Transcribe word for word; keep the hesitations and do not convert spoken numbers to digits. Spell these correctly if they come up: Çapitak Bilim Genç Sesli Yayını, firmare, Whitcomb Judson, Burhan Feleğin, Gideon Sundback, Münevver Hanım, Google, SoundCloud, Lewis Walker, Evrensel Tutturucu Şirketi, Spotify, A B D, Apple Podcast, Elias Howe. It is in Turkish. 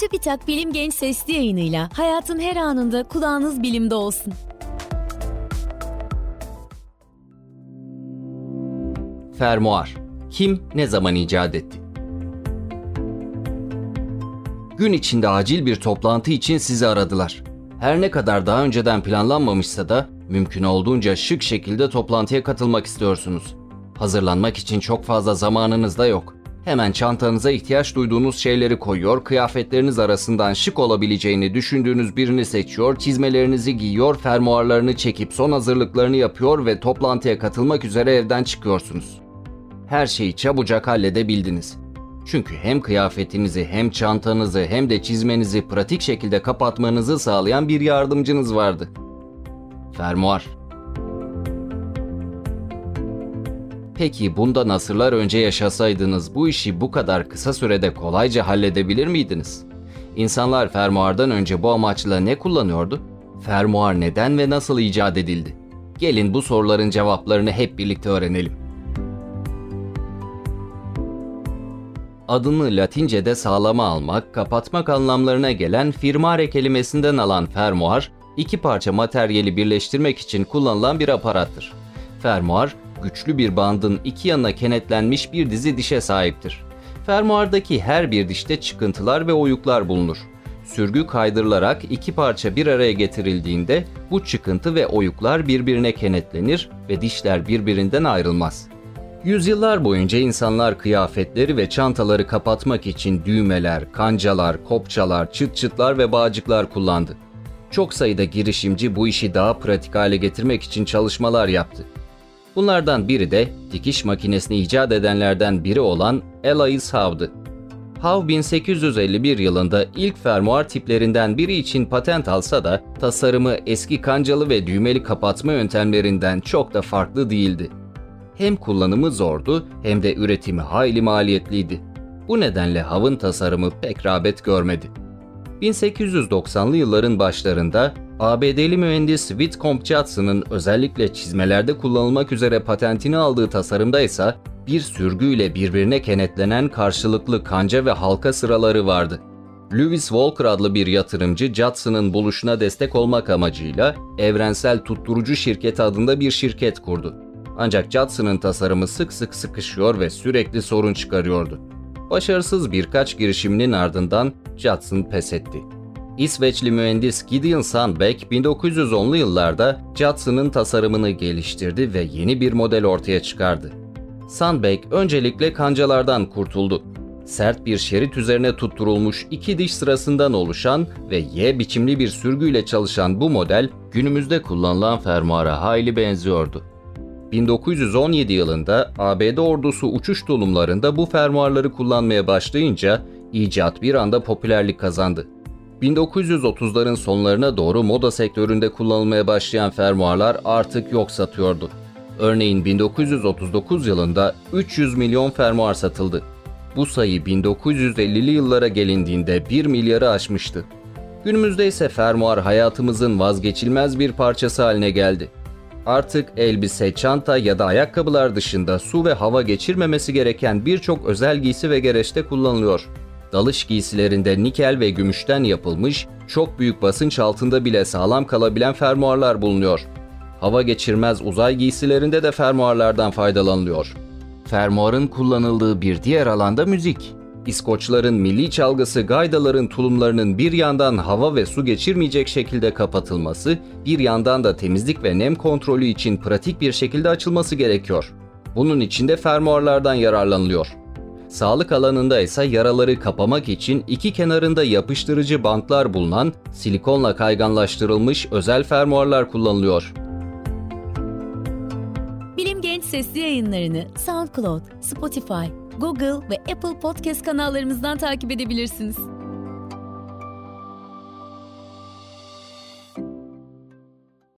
Çapitak Bilim Genç Sesli Yayınıyla hayatın her anında kulağınız bilimde olsun. Fermuar. Kim ne zaman icat etti? Gün içinde acil bir toplantı için sizi aradılar. Her ne kadar daha önceden planlanmamışsa da mümkün olduğunca şık şekilde toplantıya katılmak istiyorsunuz. Hazırlanmak için çok fazla zamanınız da yok. Hemen çantanıza ihtiyaç duyduğunuz şeyleri koyuyor, kıyafetleriniz arasından şık olabileceğini düşündüğünüz birini seçiyor, çizmelerinizi giyiyor, fermuarlarını çekip son hazırlıklarını yapıyor ve toplantıya katılmak üzere evden çıkıyorsunuz. Her şeyi çabucak halledebildiniz. Çünkü hem kıyafetinizi, hem çantanızı, hem de çizmenizi pratik şekilde kapatmanızı sağlayan bir yardımcınız vardı. Fermuar. Peki bundan asırlar önce yaşasaydınız bu işi bu kadar kısa sürede kolayca halledebilir miydiniz? İnsanlar fermuardan önce bu amaçla ne kullanıyordu? Fermuar neden ve nasıl icat edildi? Gelin bu soruların cevaplarını hep birlikte öğrenelim. Adını Latince'de sağlama almak, kapatmak anlamlarına gelen firmare kelimesinden alan fermuar, iki parça materyali birleştirmek için kullanılan bir aparattır. Fermuar, güçlü bir bandın iki yanına kenetlenmiş bir dizi dişe sahiptir. Fermuardaki her bir dişte çıkıntılar ve oyuklar bulunur. Sürgü kaydırılarak iki parça bir araya getirildiğinde bu çıkıntı ve oyuklar birbirine kenetlenir ve dişler birbirinden ayrılmaz. Yüzyıllar boyunca insanlar kıyafetleri ve çantaları kapatmak için düğmeler, kancalar, kopçalar, çıt çıtlar ve bağcıklar kullandı. Çok sayıda girişimci bu işi daha pratik hale getirmek için çalışmalar yaptı. Bunlardan biri de dikiş makinesini icat edenlerden biri olan Elias Howe'dı. Howe bin sekiz yüz elli bir yılında ilk fermuar tiplerinden biri için patent alsa da tasarımı eski kancalı ve düğmeli kapatma yöntemlerinden çok da farklı değildi. Hem kullanımı zordu hem de üretimi hayli maliyetliydi. Bu nedenle Howe'ın tasarımı pek rağbet görmedi. bin sekiz yüz doksanlı yılların başlarında A B D'li mühendis Whitcomb Judson'ın özellikle çizmelerde kullanılmak üzere patentini aldığı tasarımda ise bir sürgüyle birbirine kenetlenen karşılıklı kanca ve halka sıraları vardı. Lewis Walker adlı bir yatırımcı Judson'ın buluşuna destek olmak amacıyla Evrensel Tutturucu Şirketi adında bir şirket kurdu. Ancak Judson'ın tasarımı sık sık sıkışıyor ve sürekli sorun çıkarıyordu. Başarısız birkaç girişiminin ardından Judson pes etti. İsveçli mühendis Gideon Sundback bin dokuz yüz onlu yıllarda Judson'ın tasarımını geliştirdi ve yeni bir model ortaya çıkardı. Sundback öncelikle kancalardan kurtuldu. Sert bir şerit üzerine tutturulmuş iki diş sırasından oluşan ve Y biçimli bir sürgüyle çalışan bu model günümüzde kullanılan fermuara hayli benziyordu. bin dokuz yüz on yedi yılında A B D ordusu uçuş dolumlarında bu fermuarları kullanmaya başlayınca icat bir anda popülerlik kazandı. bin dokuz yüz otuzların sonlarına doğru moda sektöründe kullanılmaya başlayan fermuarlar artık yok satıyordu. Örneğin bin dokuz yüz otuz dokuz yılında üç yüz milyon fermuar satıldı. Bu sayı bin dokuz yüz ellili yıllara gelindiğinde bir milyarı aşmıştı. Günümüzde ise fermuar hayatımızın vazgeçilmez bir parçası haline geldi. Artık elbise, çanta ya da ayakkabılar dışında su ve hava geçirmemesi gereken birçok özel giysi ve gereçte kullanılıyor. Dalış giysilerinde nikel ve gümüşten yapılmış, çok büyük basınç altında bile sağlam kalabilen fermuarlar bulunuyor. Hava geçirmez uzay giysilerinde de fermuarlardan faydalanılıyor. Fermuarın kullanıldığı bir diğer alanda müzik. İskoçların milli çalgısı gaydaların tulumlarının bir yandan hava ve su geçirmeyecek şekilde kapatılması, bir yandan da temizlik ve nem kontrolü için pratik bir şekilde açılması gerekiyor. Bunun için de fermuarlardan yararlanılıyor. Sağlık alanında ise yaraları kapamak için iki kenarında yapıştırıcı bantlar bulunan, silikonla kayganlaştırılmış özel fermuarlar kullanılıyor. Bilim Genç Sesli Yayınlarını SoundCloud, Spotify, Google ve Apple Podcast kanallarımızdan takip edebilirsiniz.